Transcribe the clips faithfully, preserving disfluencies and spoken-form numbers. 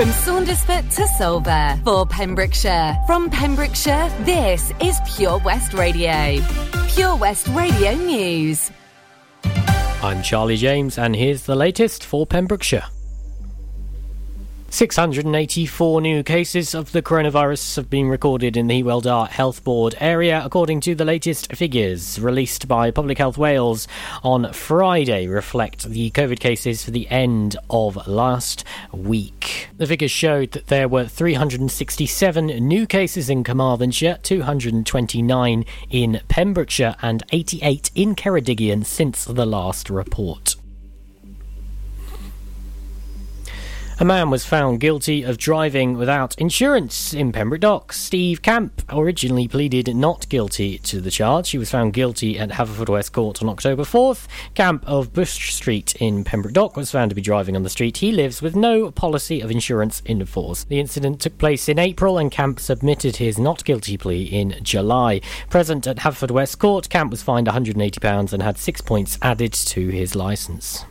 From Saundersfoot to Solva, for Pembrokeshire, from Pembrokeshire, this is Pure West Radio. Pure West Radio News. I'm Charlie James, and here's the latest for Pembrokeshire. six hundred eighty-four new cases of the coronavirus have been recorded in the Hywel Dda Health Board area, according to the latest figures released by Public Health Wales on Friday, reflect the COVID cases for the end of last week. The figures showed that there were three hundred sixty-seven new cases in Carmarthenshire, two hundred twenty-nine in Pembrokeshire and eighty-eight in Ceredigion since the last report. A man was found guilty of driving without insurance in Pembroke Docks. Steve Camp originally pleaded not guilty to the charge. He was found guilty at Haverfordwest Court on October fourth. Camp of Bush Street in Pembroke Dock was found to be driving on the street. He lives with no policy of insurance in force. The incident took place in April and Camp submitted his not guilty plea in July. Present at Haverfordwest Court, Camp was fined one hundred eighty pounds and had six points added to his licence.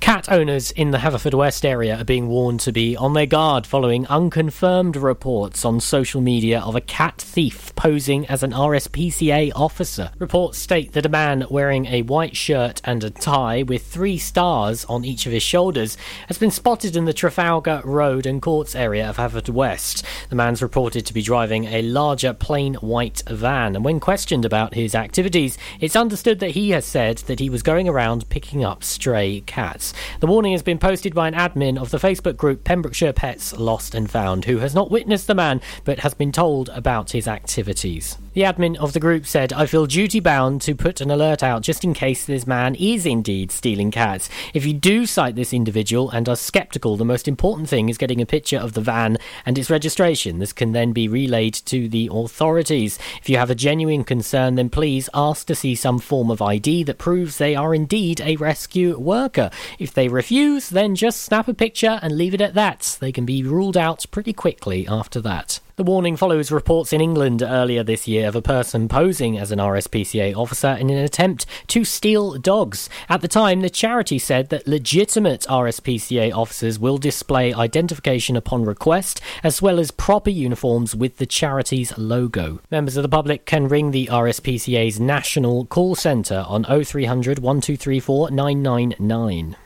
Cat owners in the Haverfordwest area are being warned to be on their guard following unconfirmed reports on social media of a cat thief posing as an R S P C A officer. Reports state that a man wearing a white shirt and a tie with three stars on each of his shoulders has been spotted in the Trafalgar Road and Courts area of Haverfordwest. The man's reported to be driving a larger plain white van, and when questioned about his activities, it's understood that he has said that he was going around picking up stray cats. The warning has been posted by an admin of the Facebook group Pembrokeshire Pets Lost and Found, who has not witnessed the man but has been told about his activities. The admin of the group said, "I feel duty-bound to put an alert out just in case this man is indeed stealing cats. If you do cite this individual and are sceptical, the most important thing is getting a picture of the van and its registration. This can then be relayed to the authorities. If you have a genuine concern, then please ask to see some form of I D that proves they are indeed a rescue worker. If they refuse, then just snap a picture and leave it at that. They can be ruled out pretty quickly after that." The warning follows reports in England earlier this year of a person posing as an R S P C A officer in an attempt to steal dogs. At the time, the charity said that legitimate R S P C A officers will display identification upon request, as well as proper uniforms with the charity's logo. Members of the public can ring the R S P C A's national call centre on oh three hundred, one two three four, nine nine nine.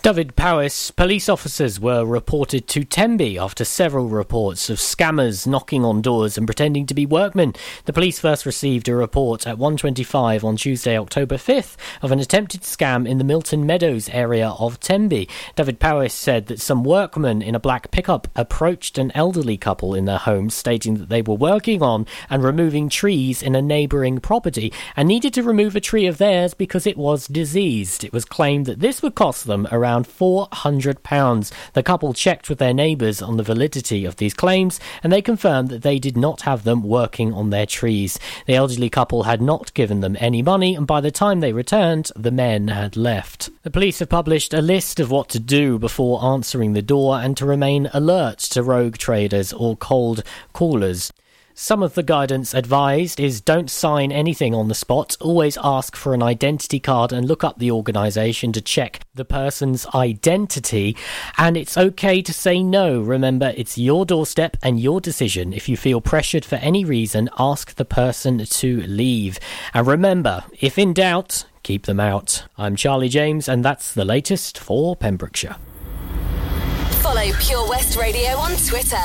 David Powis. Police officers were reported to Tenby after several reports of scammers knocking on doors and pretending to be workmen. The police first received a report at one twenty-five on Tuesday, October fifth, of an attempted scam in the Milton Meadows area of Tenby. David Powis said that some workmen in a black pickup approached an elderly couple in their home, stating that they were working on and removing trees in a neighbouring property and needed to remove a tree of theirs because it was diseased. It was claimed that this would cost them around around four hundred pounds. The couple checked with their neighbours on the validity of these claims, and they confirmed that they did not have them working on their trees. The elderly couple had not given them any money, and by the time they returned, the men had left. The police have published a list of what to do before answering the door and to remain alert to rogue traders or cold callers. Some of the guidance advised is don't sign anything on the spot, always ask for an identity card and look up the organisation to check the person's identity, and it's okay to say no. Remember, it's your doorstep and your decision. If you feel pressured for any reason, ask the person to leave. And remember, if in doubt, keep them out. I'm Charlie James, and that's the latest for Pembrokeshire. Follow Pure West Radio on Twitter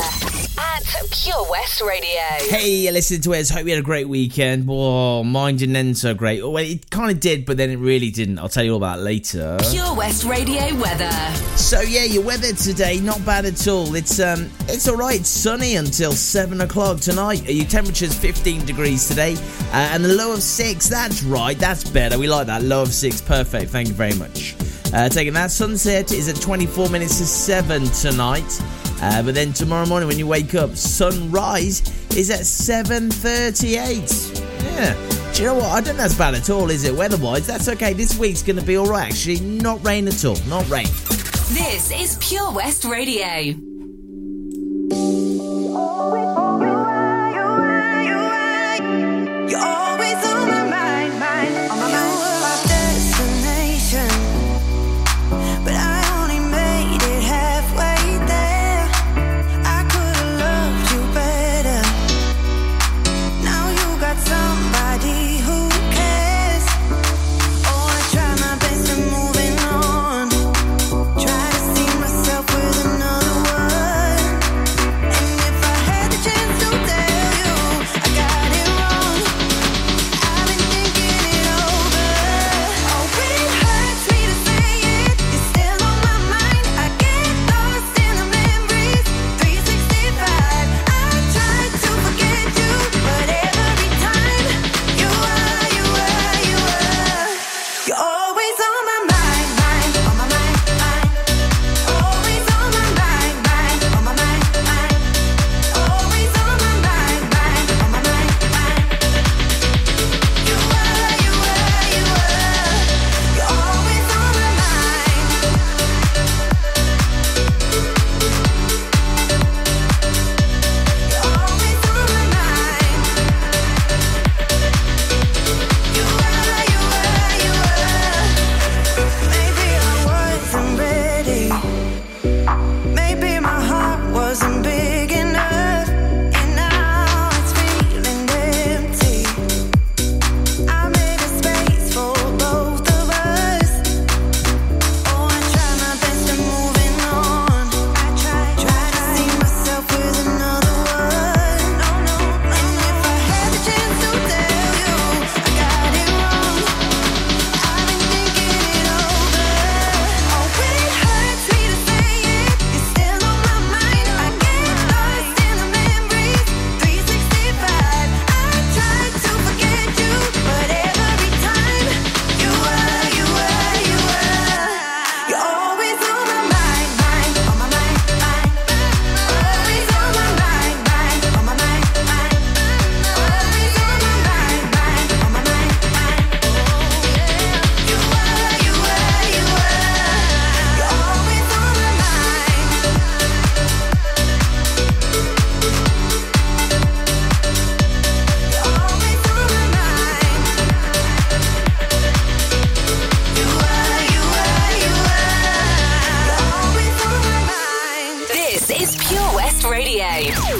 at Pure West Radio. Hey, listen to us. Hope you had a great weekend. Whoa, mine didn't end so great. Well, it kind of did, but then it really didn't. I'll tell you all about it later. Pure West Radio weather. So yeah, your weather today, not bad at all. It's um, it's all right. It's sunny until seven o'clock tonight. Your temperature's fifteen degrees today, uh, and a low of six. That's right. That's better. We like that. Low of six. Perfect. Thank you very much. Uh, taking that, sunset is at twenty-four minutes to seven tonight, uh, but then tomorrow morning when you wake up, sunrise is at seven thirty-eight. Yeah, do you know what? I don't think that's bad at all, is it? Weather-wise, that's okay. This week's going to be all right, actually. Not rain at all. Not rain. This is Pure West Radio. But I only made it halfway.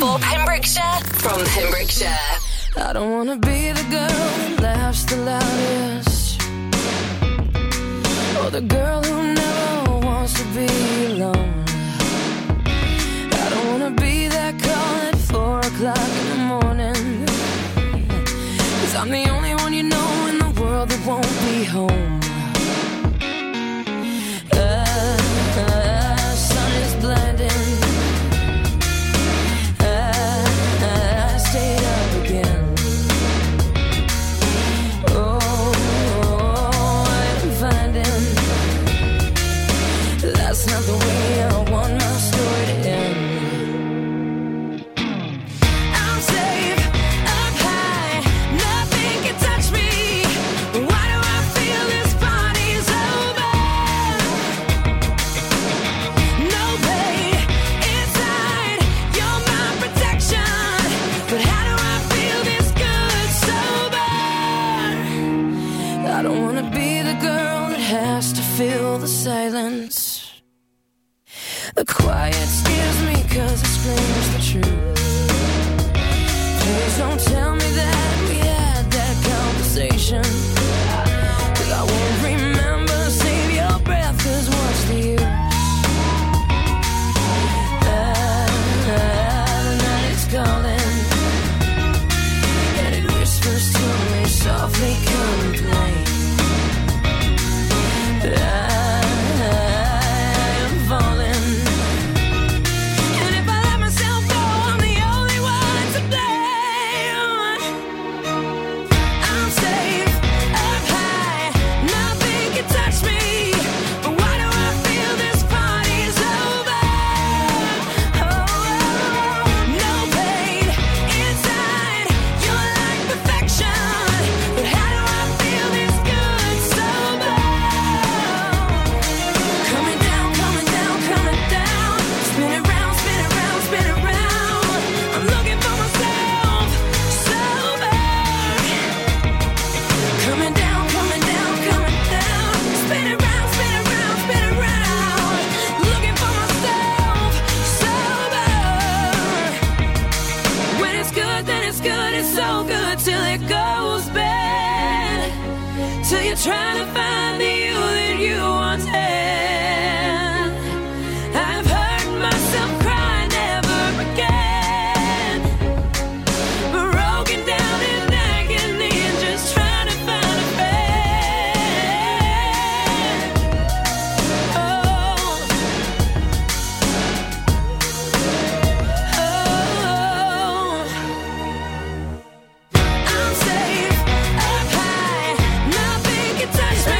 For Pembrokeshire, from Pembrokeshire. I don't want to be the girl who laughs the loudest, or the girl who never wants to be alone. I don't want to be that call at four o'clock in the morning, 'cause I'm the only one you know in the world that won't be home. Silence. The quiet scares me 'cause it screams the truth. Please don't tell me that we had that conversation, 'cause I won't remember. Save your breath, 'cause what's the use? Ah, ah, the night is calling, and it whispers to me softly, complain. Ah, trying to find the you that you once had. I've heard myself cry, never again. Broken down in agony and just trying to find a friend. Oh, oh. I'm safe up high. Nothing can touch me.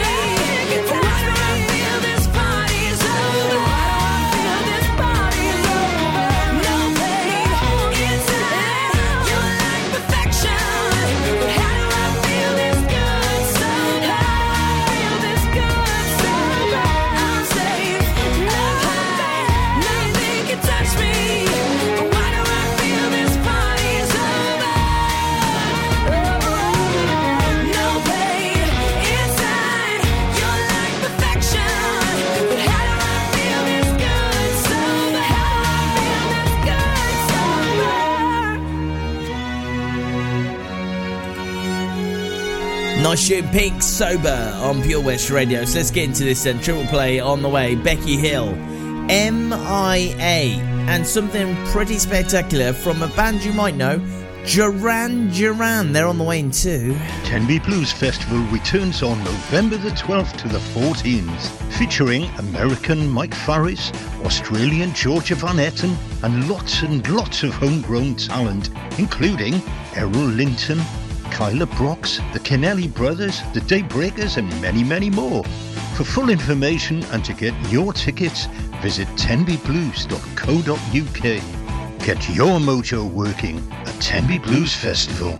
Shoot Pink, Sober on Pure West Radio. So let's get into this then. Triple play on the way. Becky Hill, M I A, and something pretty spectacular from a band you might know, Duran Duran. They're on the way in too. Tenby Blues Festival returns on November the twelfth to the fourteenth, featuring American Mike Farris, Australian Georgia Van Etten, and lots and lots of homegrown talent, including Errol Linton, Kyla Brox, the Kennelly Brothers, the Daybreakers, and many, many more. For full information and to get your tickets, visit tenby blues dot co dot uk. Get your mojo working at Tenby Blues Festival.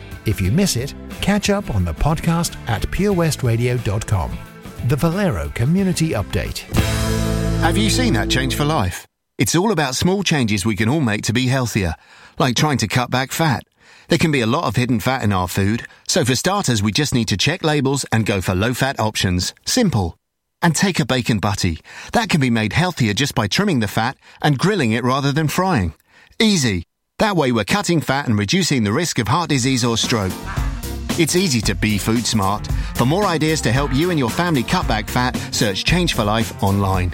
If you miss it, catch up on the podcast at pure west radio dot com. The Valero Community Update. Have you seen that Change for Life? It's all about small changes we can all make to be healthier, like trying to cut back fat. There can be a lot of hidden fat in our food, so for starters we just need to check labels and go for low-fat options. Simple. And take a bacon butty. That can be made healthier just by trimming the fat and grilling it rather than frying. Easy. That way we're cutting fat and reducing the risk of heart disease or stroke. It's easy to be food smart. For more ideas to help you and your family cut back fat, search Change for Life online.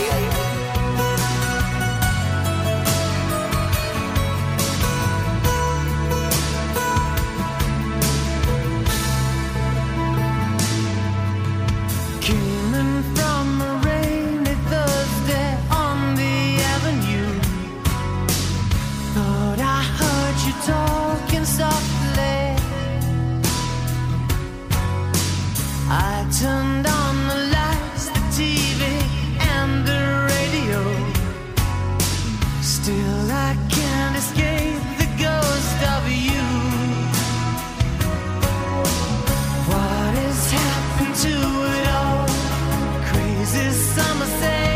Turned on the lights, the T V and the radio. Still I can't escape the ghost of you. What has happened to it all? Crazy summer say.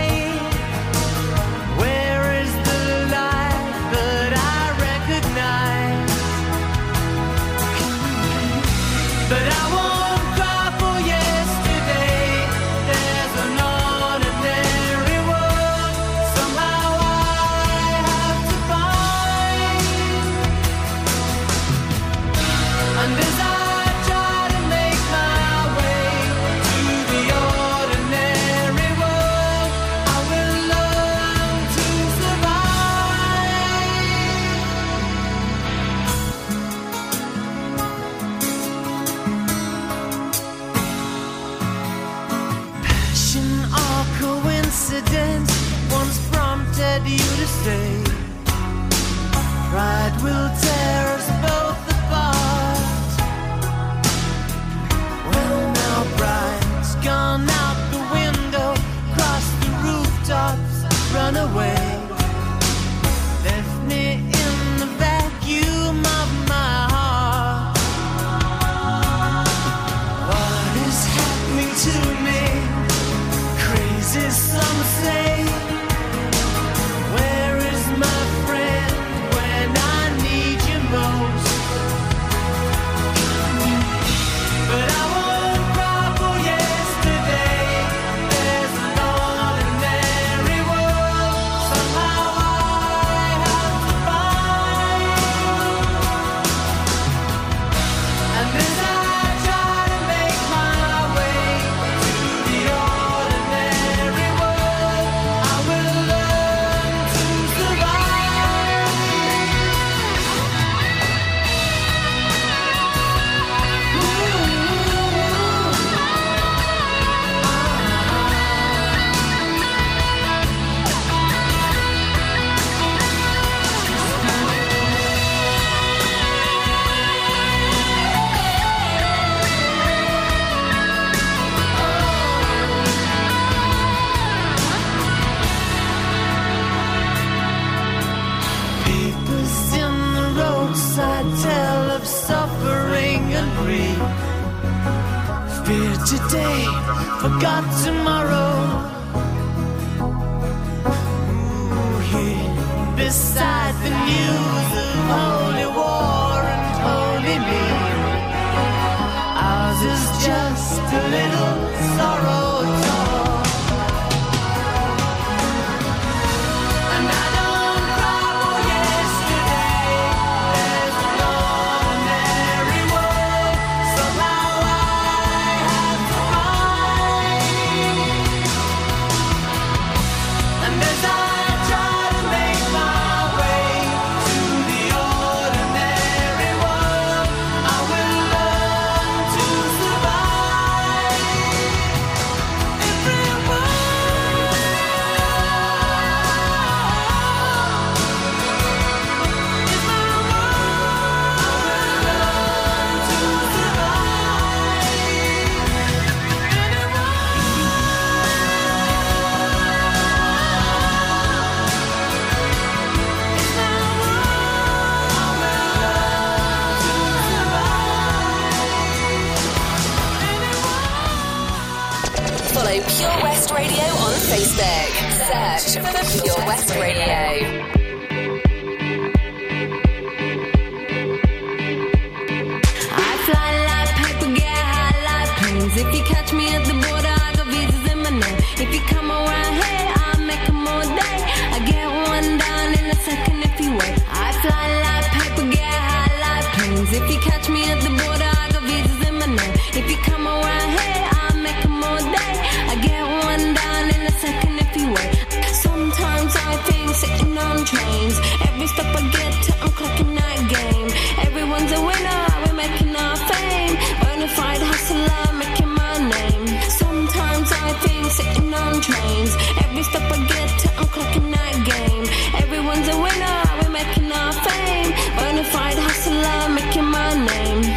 Pride will tear us both apart. Well, now pride's gone out the window, crossed the rooftops, run away, left me in the vacuum of my heart. What is happening to me? Crazy, some say. Today, forgot tomorrow. Ooh, here, beside the news of holy war and holy me, ours is just a little sorrow. As I try to make my way to the ordinary. follow Pure West Radio on Facebook. Search for Pure West Radio. If you catch me at the border, I got visas in my name. If you come around here, I'll make them all day. I get one down in a second if you wait. I fly like paper, get high like planes. If you catch me at the border, I got visas in my name. If you come around here, I'll make them all day. I get one down in a second if you wait. Sometimes I think sitting on trains. Every step I get to, I'm clocking that game. Everyone's a winner, we're making our fame. Bonafide hustler, making my name. Sometimes I think sitting on trains. Every step I get to, I'm clocking that game. Everyone's a winner, we're making our fame. Bonafide hustler, making my name.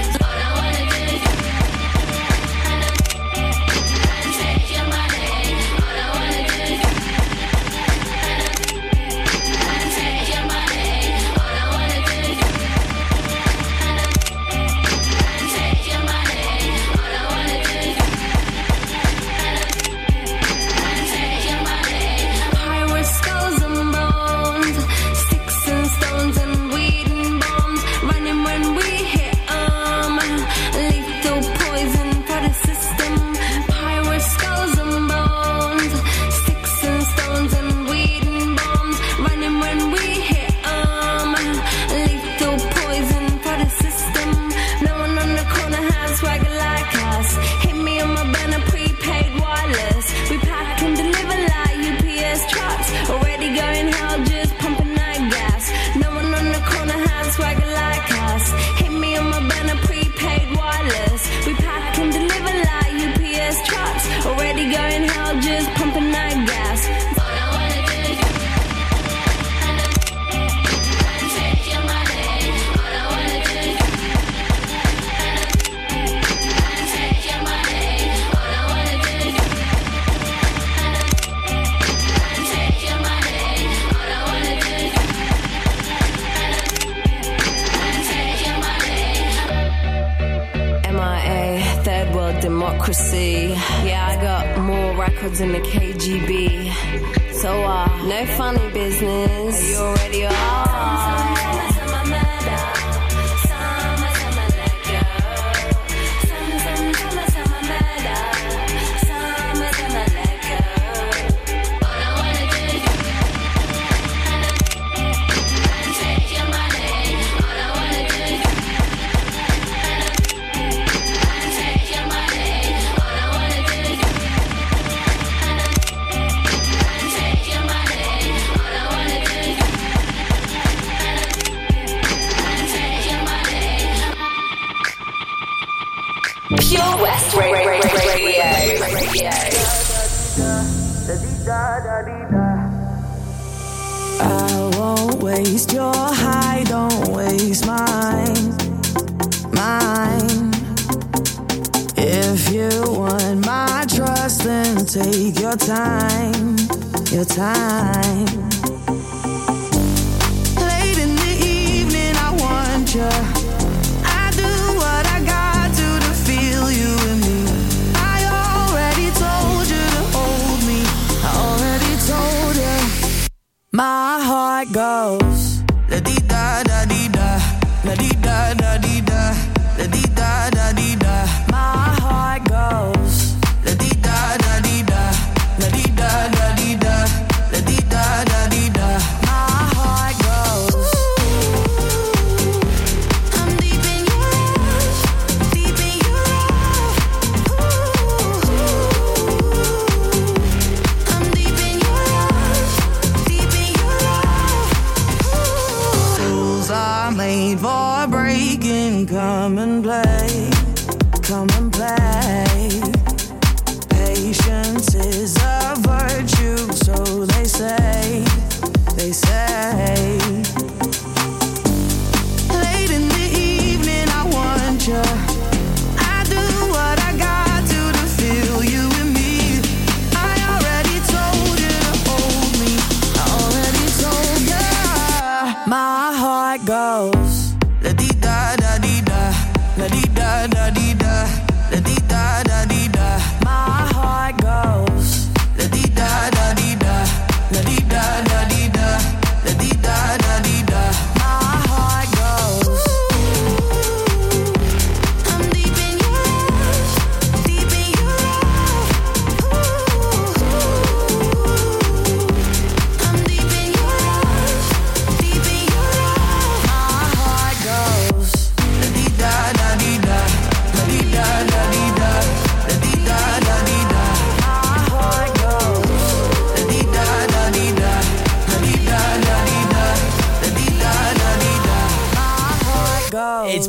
La-dee-da-da-dee-da, la-dee-da-da-dee-da, la-dee-da-da-dee-da. My heart goes.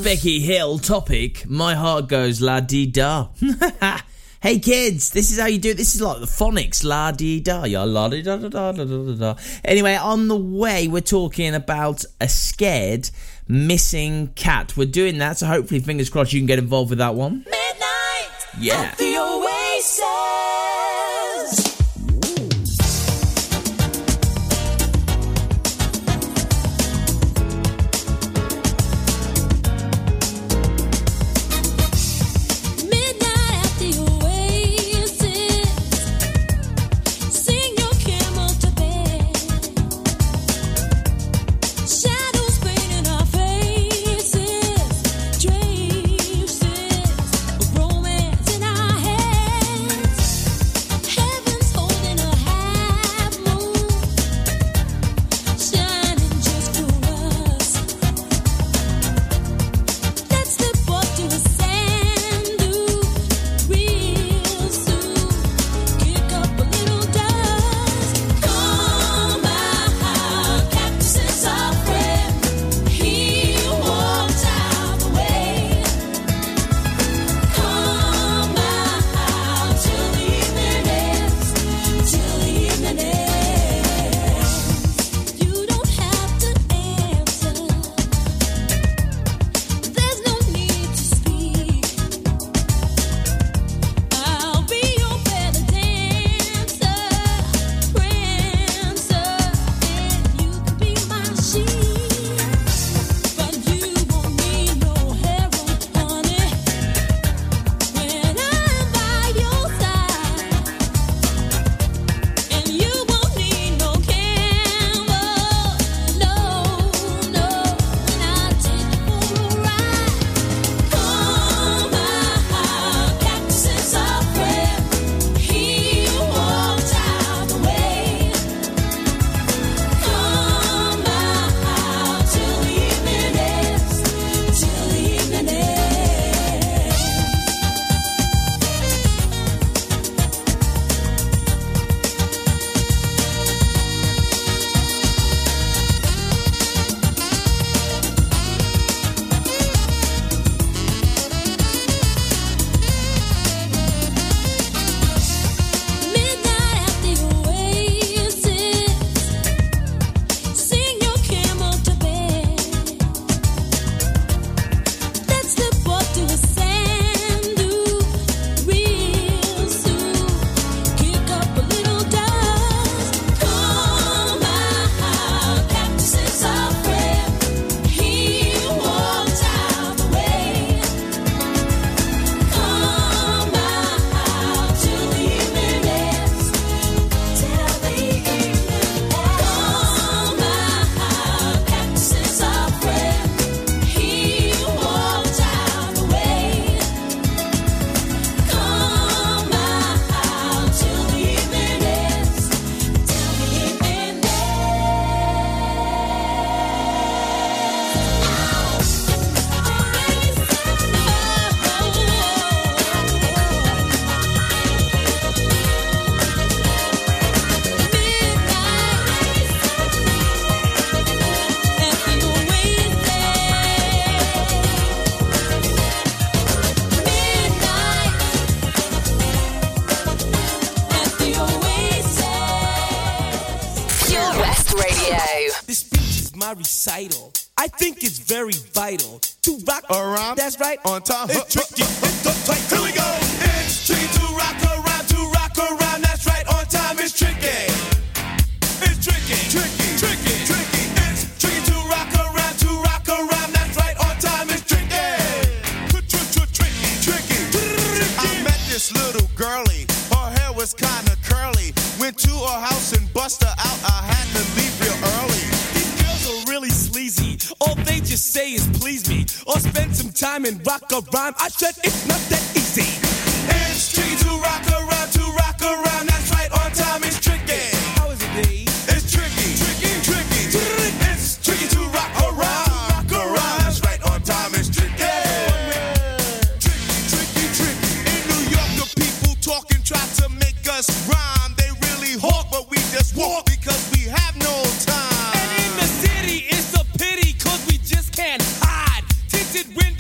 That's Becky Hill. Topic, my heart goes la-dee-da. Hey kids, this is how you do it. This is like the phonics, la dee da, ya la dee da da da da da da. Anyway, on the way, we're talking about a scared missing cat. We're doing that, so hopefully, fingers crossed, you can get involved with that one. Midnight, yeah. After your waist. Recital. I think it's very vital to rock around. That's right, on time. It's tricky. It's the tight. Here we go. It's tricky to rock around, to rock around. That's right, on time. It's tricky. It's tricky, tricky, tricky, tricky. It's tricky to rock around, to rock around. That's right, on time. It's tricky. Tricky, tricky, tricky. I met this little girlie. Her hair was kind of curly. Went to her house and bust her out. I had to leave real early. Really sleazy. All they just say is please me, or spend some time and rock a rhyme. I said it's not that easy. It's tricky to rock around, to rock around. That's right, on time is tricky. How is it, Dave? It's tricky, tricky, tricky. It's tricky to rock around, rock around. That's right, on time is tricky. Tricky, tricky, tricky. In New York, the people talk and try to make us rhyme. They really hawk, but we just walk because we have no time. Can't hide tinted windows.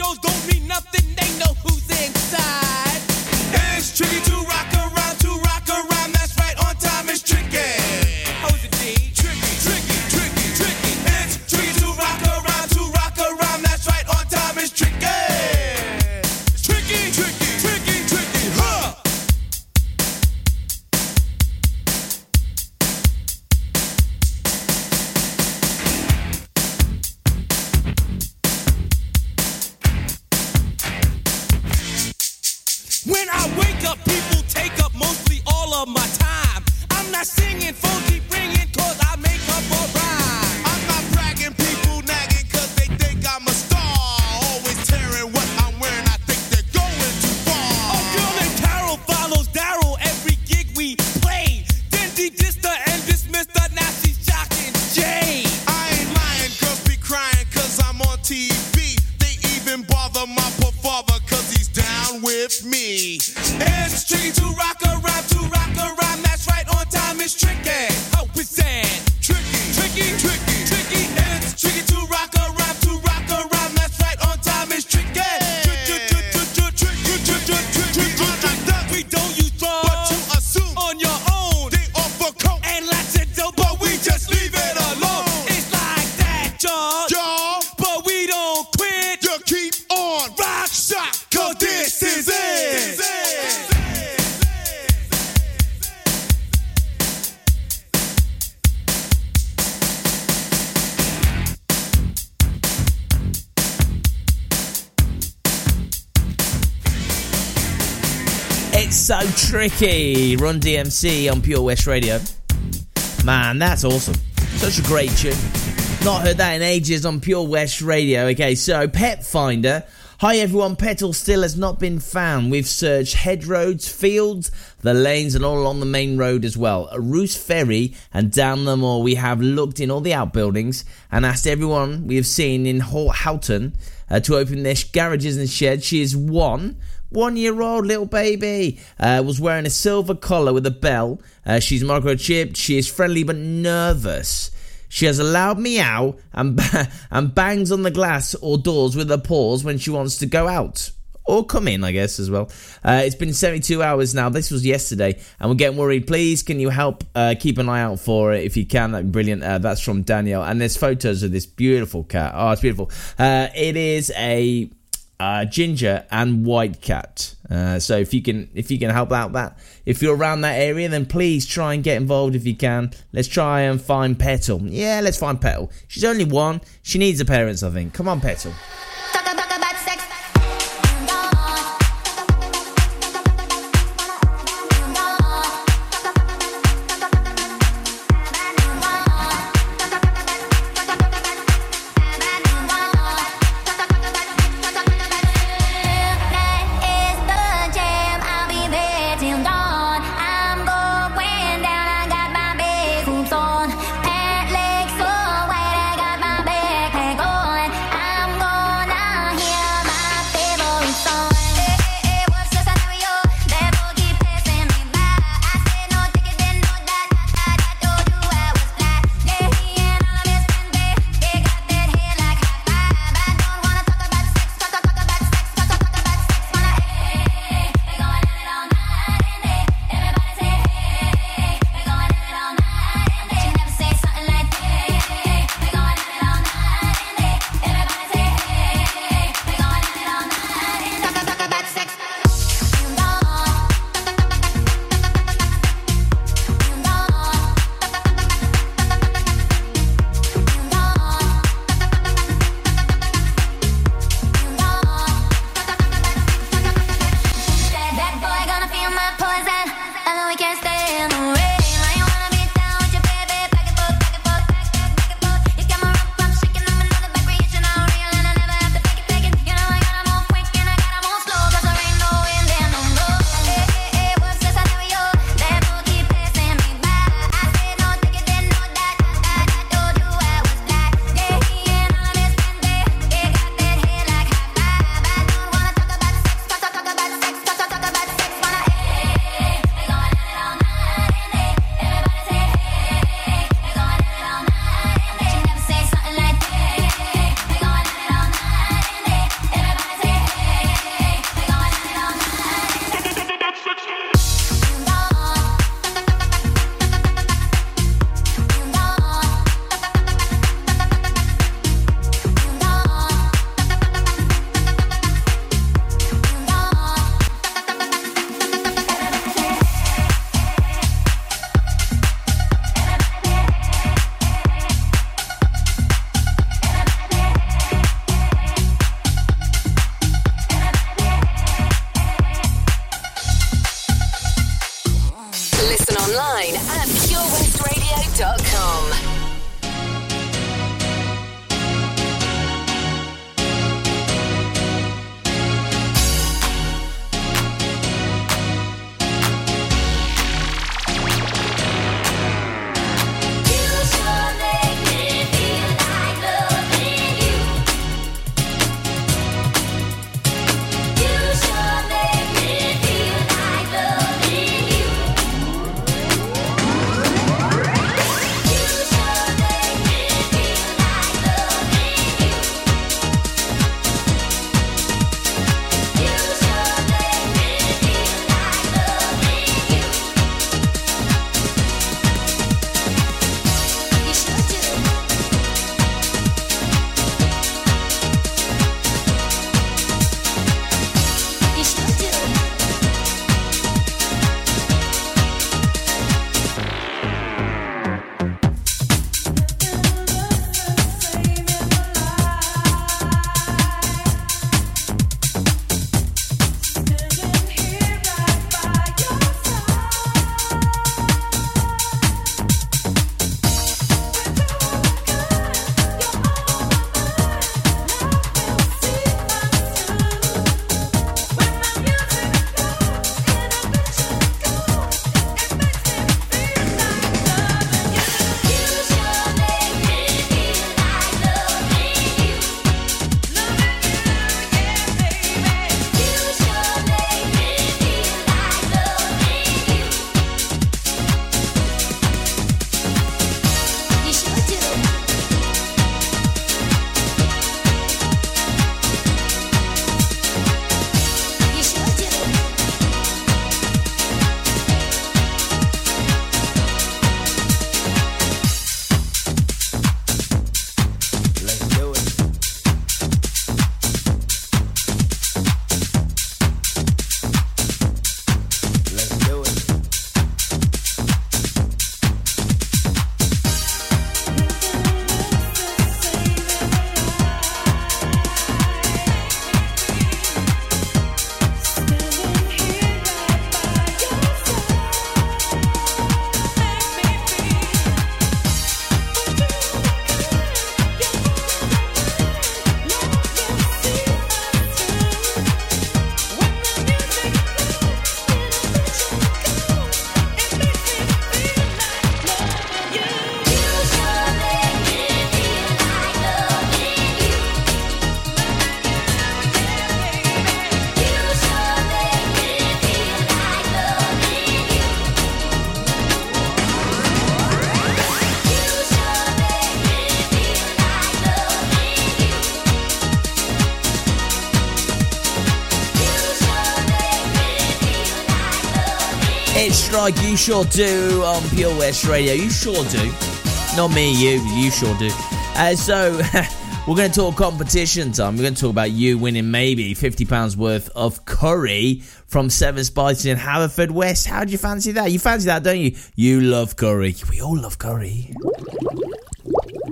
So Tricky, Run D M C on Pure West Radio. Man, that's awesome. Such a great tune. Not heard that in ages on Pure West Radio. Okay, so Pet Finder. Hi everyone, Petal still has not been found. We've searched head roads, fields, the lanes and all along the main road as well. A Roos Ferry and down them all. We have looked in all the outbuildings and asked everyone we have seen in Houghton uh, to open their garages and sheds. She is one, one year old little baby, uh, was wearing a silver collar with a bell. Uh, she's microchipped, she is friendly but nervous. She has a loud meow and ba- and bangs on the glass or doors with her paws when she wants to go out. Or come in, I guess, as well. Uh, it's been seventy-two hours now. This was yesterday. And we're getting worried. Please, can you help uh, keep an eye out for it if you can? That'd be brilliant. Uh, that's from Danielle. And there's photos of this beautiful cat. Oh, it's beautiful. Uh, it is a uh, ginger and white cat. Uh, so if you can if you can help out that. If you're around that area, then please try and get involved if you can. Let's try and find Petal. Yeah, let's find Petal. She's only one. She needs her parents, I think. Come on, Petal. strike, you sure do, on Pure West Radio. You sure do. Not me, you. You sure do. Uh, so, we're going to talk competition time. We're going to talk about you winning maybe fifty pounds worth of curry from Seven Spices in Haverfordwest. How do you fancy that? You fancy that, don't you? You love curry. We all love curry.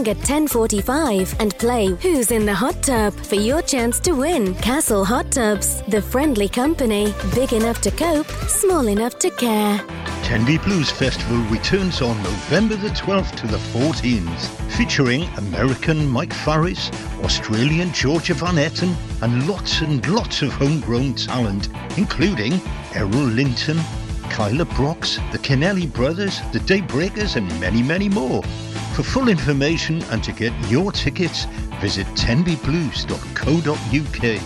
at ten forty-five and play Who's in the Hot Tub for your chance to win. Castle Hot Tubs, the friendly company, big enough to cope, small enough to care. Tenby Blues Festival returns on November the twelfth to the fourteenth, featuring American Mike Farris, Australian Georgia Van Etten, and lots and lots of homegrown talent, including Errol Linton, Kyla Brox, the Kennelly Brothers, the Daybreakers, and many, many more. For full information and to get your tickets, visit tenby blues dot co dot U K.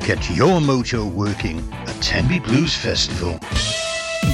Get your mojo working at Tenby Blues Festival.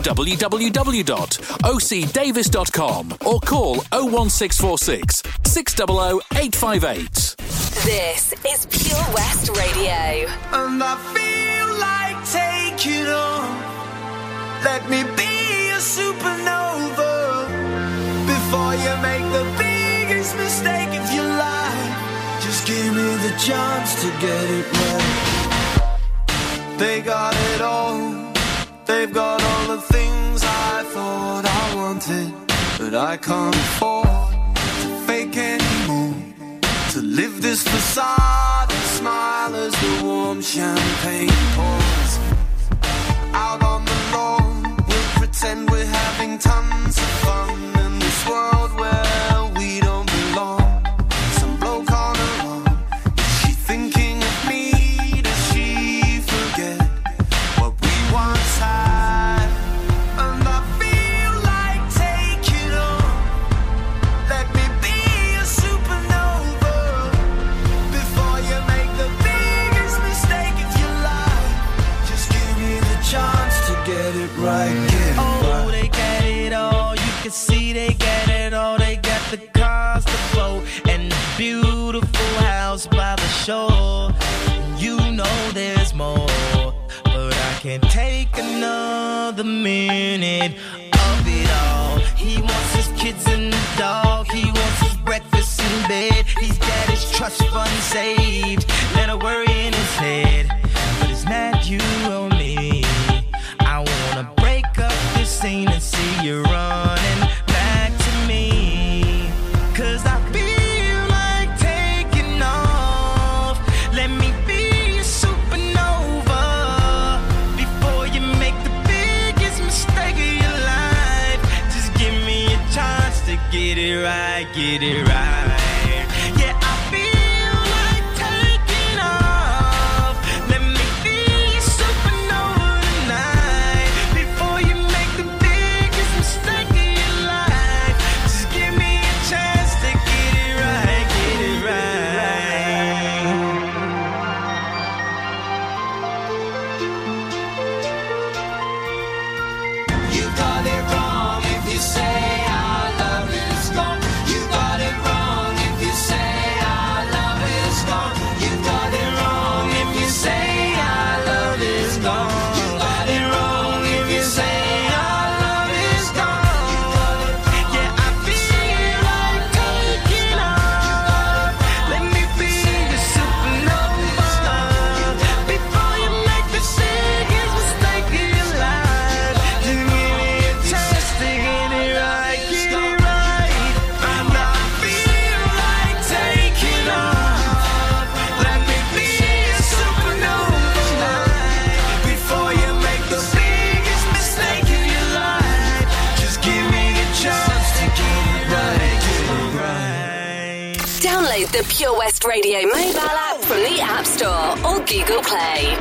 w w w dot o c davis dot com or call oh one six four six, six hundred eight five eight. This is Pure West Radio. And I feel like taking off. Let me be a supernova before you make the biggest mistake of your life. Just give me the chance to get it right. They got it all. They've got all the things I thought I wanted, but I can't afford to fake anymore. To live this facade and smile as the warm champagne pours. Out on the lawn, we'll pretend we're having tons of fun in this world where we don't belong. Some bloke on her arm, is she thinking of me? Does she forget what we once had? Right, yeah. Oh, they got it all. You can see they got it all. They got the cars, the flow, and the beautiful house by the shore. You know there's more, but I can't take another minute of it all. He wants his kids and the dog. He wants his breakfast in bed. He's got his trust fund saved, let her worry in his head. But it's not you or me. I wanna break up this scene and see you running back to me. Cause I feel like taking off. Let me be a supernova before you make the biggest mistake of your life. Just give me a chance to get it right, get it right. You got it wrong. Download the Pure West Radio mobile app from the App Store or Google Play.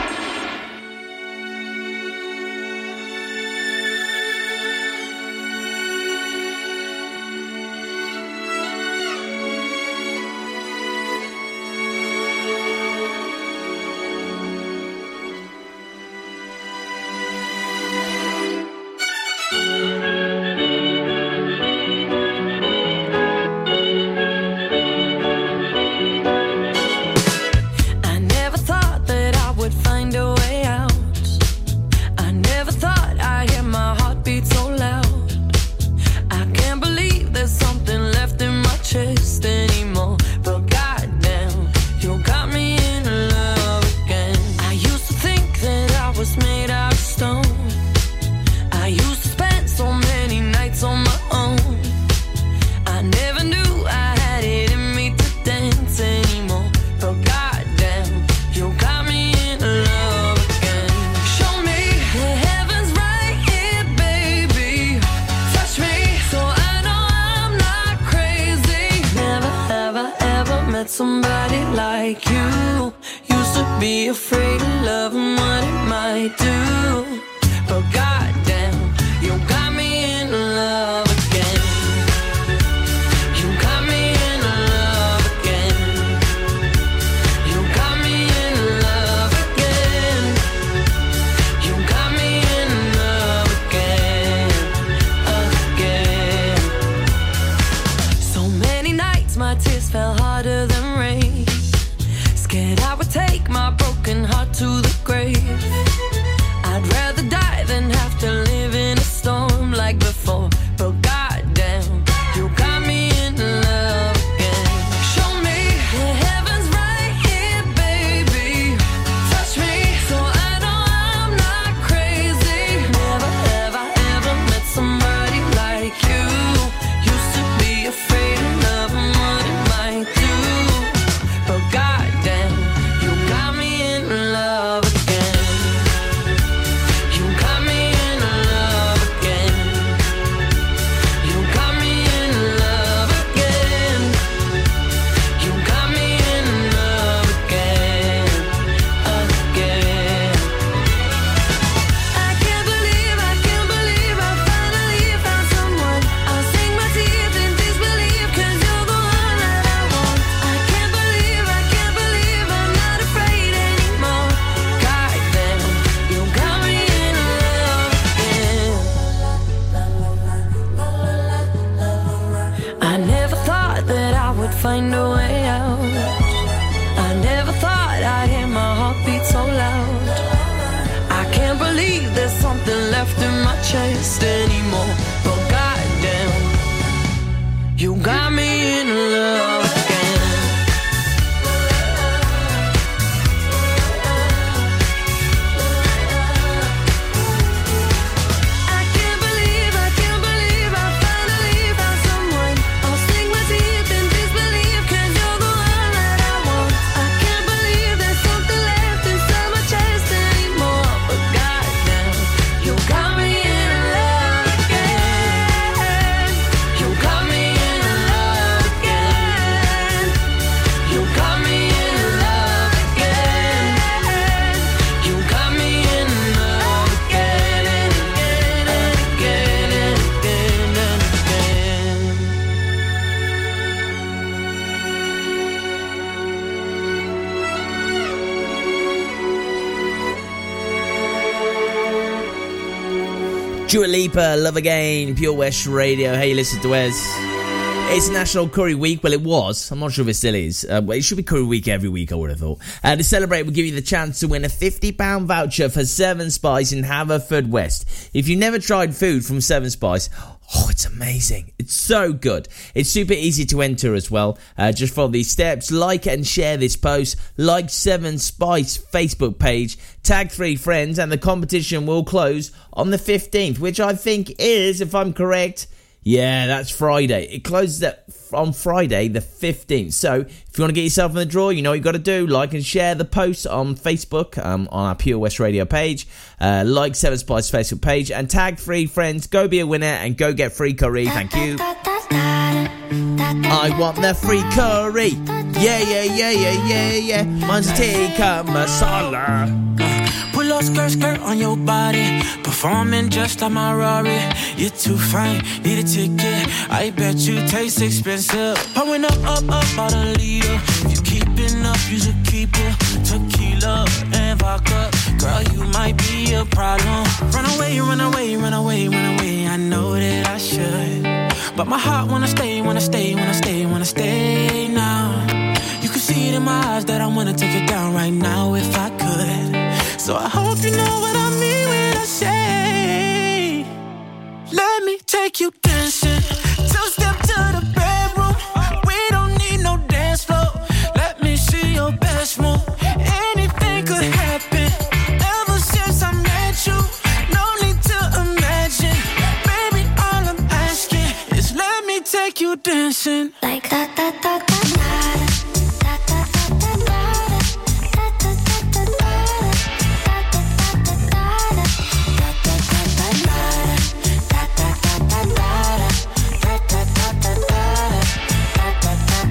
Love Again, Pure West Radio. Hey, listen to us. It's National Curry Week. Well, it was. I'm not sure if it still is. Uh, it should be Curry Week every week, I would have thought. Uh, to celebrate, we'll give you the chance to win a fifty pounds voucher for Seven Spice in Haverfordwest. If you've never tried food from Seven Spice, oh, it's amazing. It's so good. It's super easy to enter as well. Uh, just follow these steps. Like and share this post. Like Seven Spice Facebook page. Tag three friends and the competition will close on the fifteenth, which I think is, if I'm correct, yeah, that's Friday. It closes on Friday the fifteenth. So if you want to get yourself in the draw, you know what you've got to do. Like and share the post on Facebook, um, on our Pure West Radio page. Uh, like Seven Spice Facebook page and tag three friends. Go be a winner and go get free curry. Thank you. I want the free curry. Yeah, yeah, yeah, yeah, yeah, yeah. Mine's a tikka masala. Pull up skirt, skirt on your body. Performing just like my Rari. You're too fine, need a ticket. I bet you taste expensive. Pouring up, up, up, out a liter. If you keeping up, you should keep it. Tequila and vodka. Girl, you might be a problem. Run away, run away, run away, run away. I know that I should, but my heart wanna stay, wanna stay, wanna stay, wanna stay now. You can see it in my eyes that I wanna take it down right now if I could. So I hope you know what I mean when I say, let me take you dancing. Two step to the bedroom. We don't need no dance floor. Let me see your best move. Anything could happen. Take you dancing like that, that, that, that, that, that, that, that,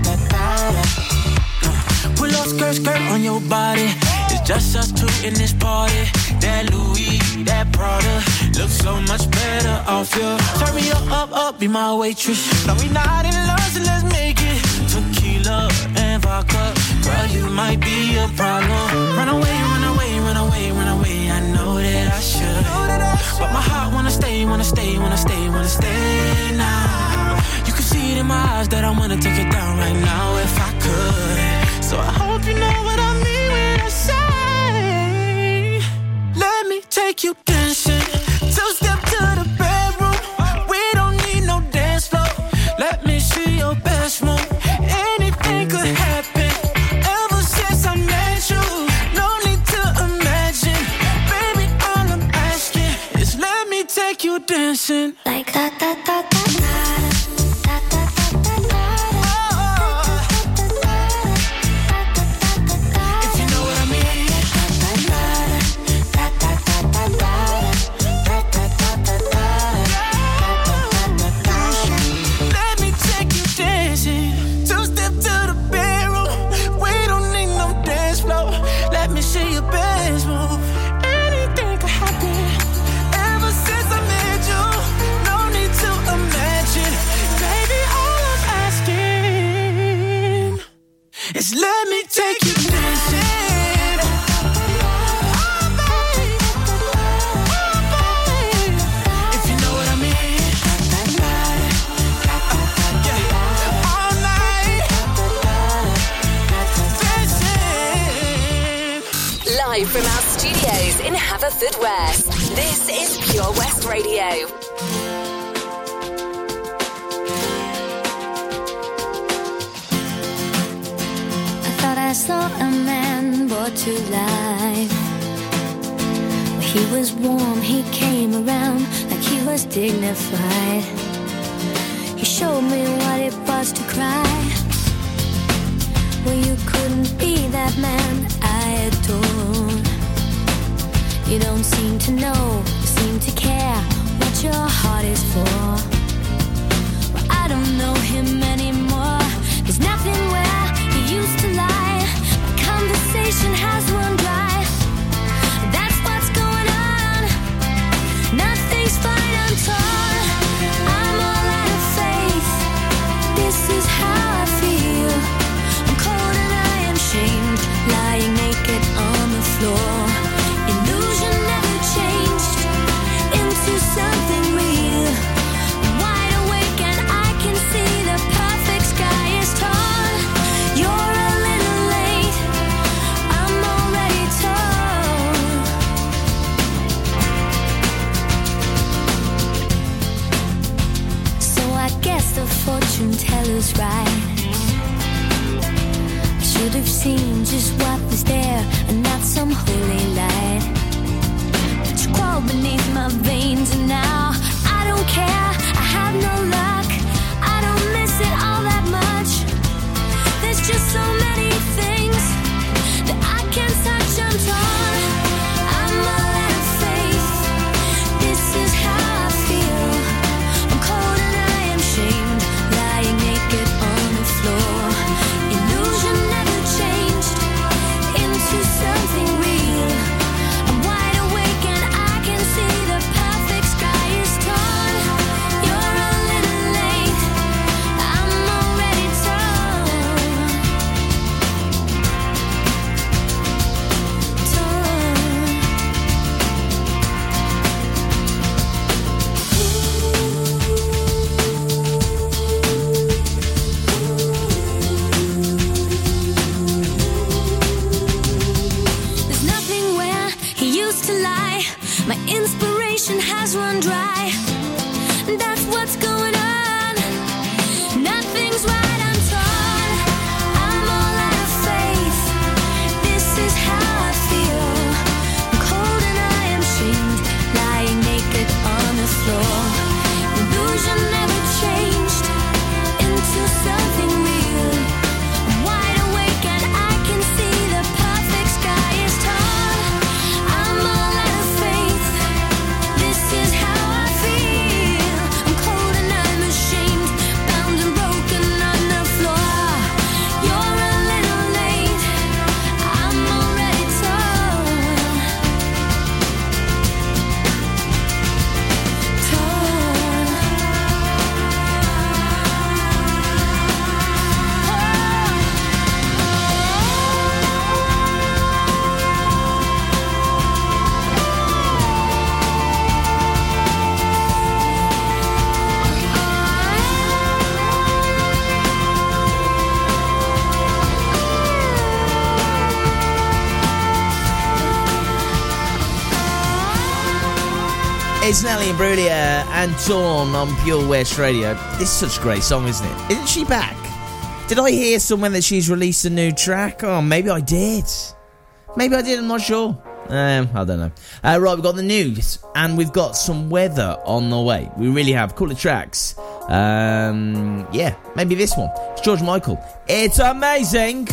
that, that. Pull up skirt, skirt on your body. It's just us two in this party. That Louis, that Prada, looks so much better off you. Turn me up, up, up, be my waitress. No, we not in love, so let's make it. Tequila and vodka, girl, you might be a problem. Run away, run away, run away, run away. I know that I should, but my heart wanna stay, wanna stay, wanna stay, wanna stay now. You can see it in my eyes that I wanna take it down right now if I could. So I hope you know what I mean when I say, let me take you dancing. Two step to the bedroom. We don't need no dance floor. Let me see your best move. Anything could happen. Ever since I met you, no need to imagine. Baby, all I'm asking is let me take you dancing like that, that, that, that. Let me take you dancing. Oh, baby. Oh, baby. If you know what I mean. Yeah. All night. Dancing. Live from our studios in Haverfordwest, this is Pure West Radio. I saw a man brought to life. He was warm, he came around like he was dignified. He showed me what it was to cry. Well, you couldn't be that man I adored. You don't seem to know, seem to care what your heart is for. Well, I don't know him anymore. There's nothing where he used to lie. Conversation has run dry. That's what's going on. Nothing's fine, I'm torn. I'm all out of faith. This is how I feel. I'm cold and I am shamed, lying naked on the floor. Illusion never changed into something real. I'm wide awake and I can see the perfect sky is torn. You're the fortune teller's right. I should have seen just what was there and not some holy light. But you crawled beneath my veins and now I don't care, I have no luck. I don't miss it all that much. There's just so many things that I can't touch, I'm torn. I'm all out of faith. This is how I feel. Lying naked on It's Nelly and Brulia and Dawn on Pure West Radio. This is such a great song, isn't it? Isn't she back? Did I hear somewhere that she's released a new track? Oh, maybe I did. Maybe I did, I'm not sure. Um, I don't know. Uh, right, we've got the news and we've got some weather on the way. We really have. Cooler tracks. Um, yeah, maybe this one. It's George Michael. It's amazing.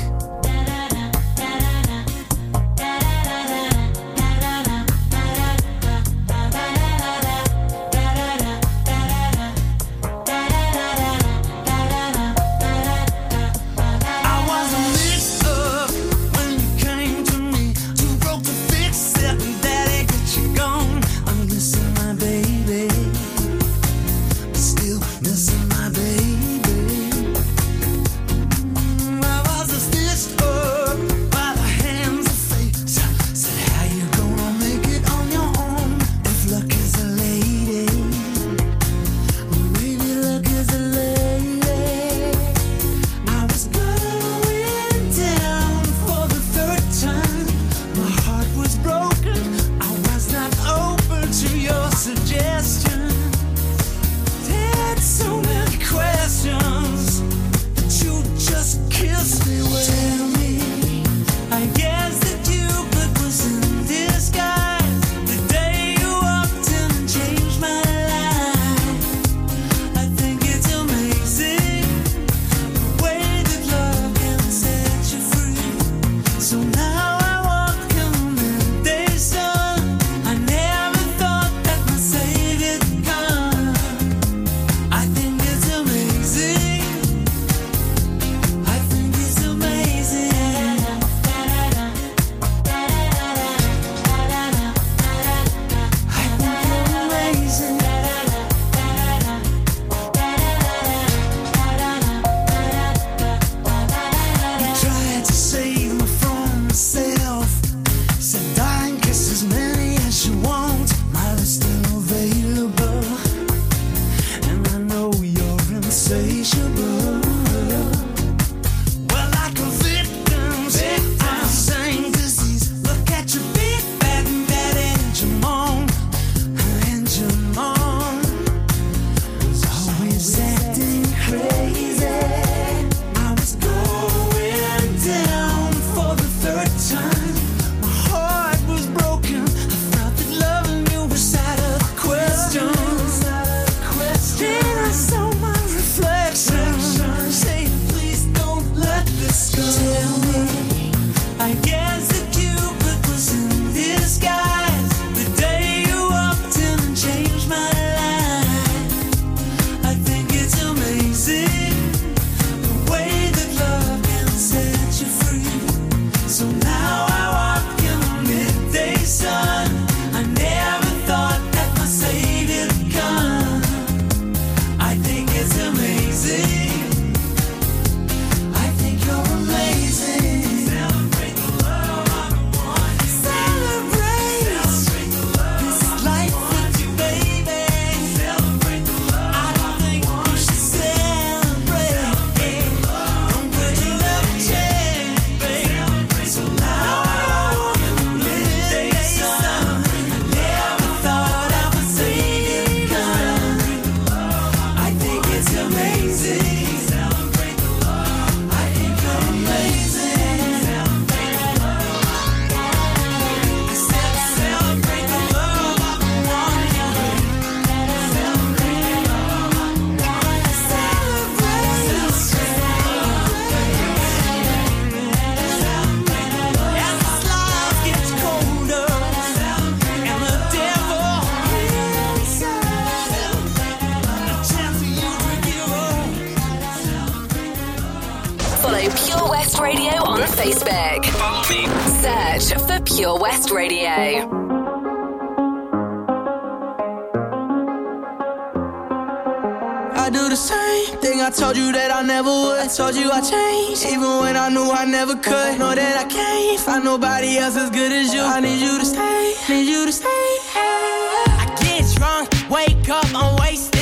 Pure West Radio. I do the same thing I told you that I never would. I told you I changed, even when I knew I never could. Know that I can't find nobody else as good as you. I need you to stay, need you to stay. I get drunk, wake up, I'm wasted.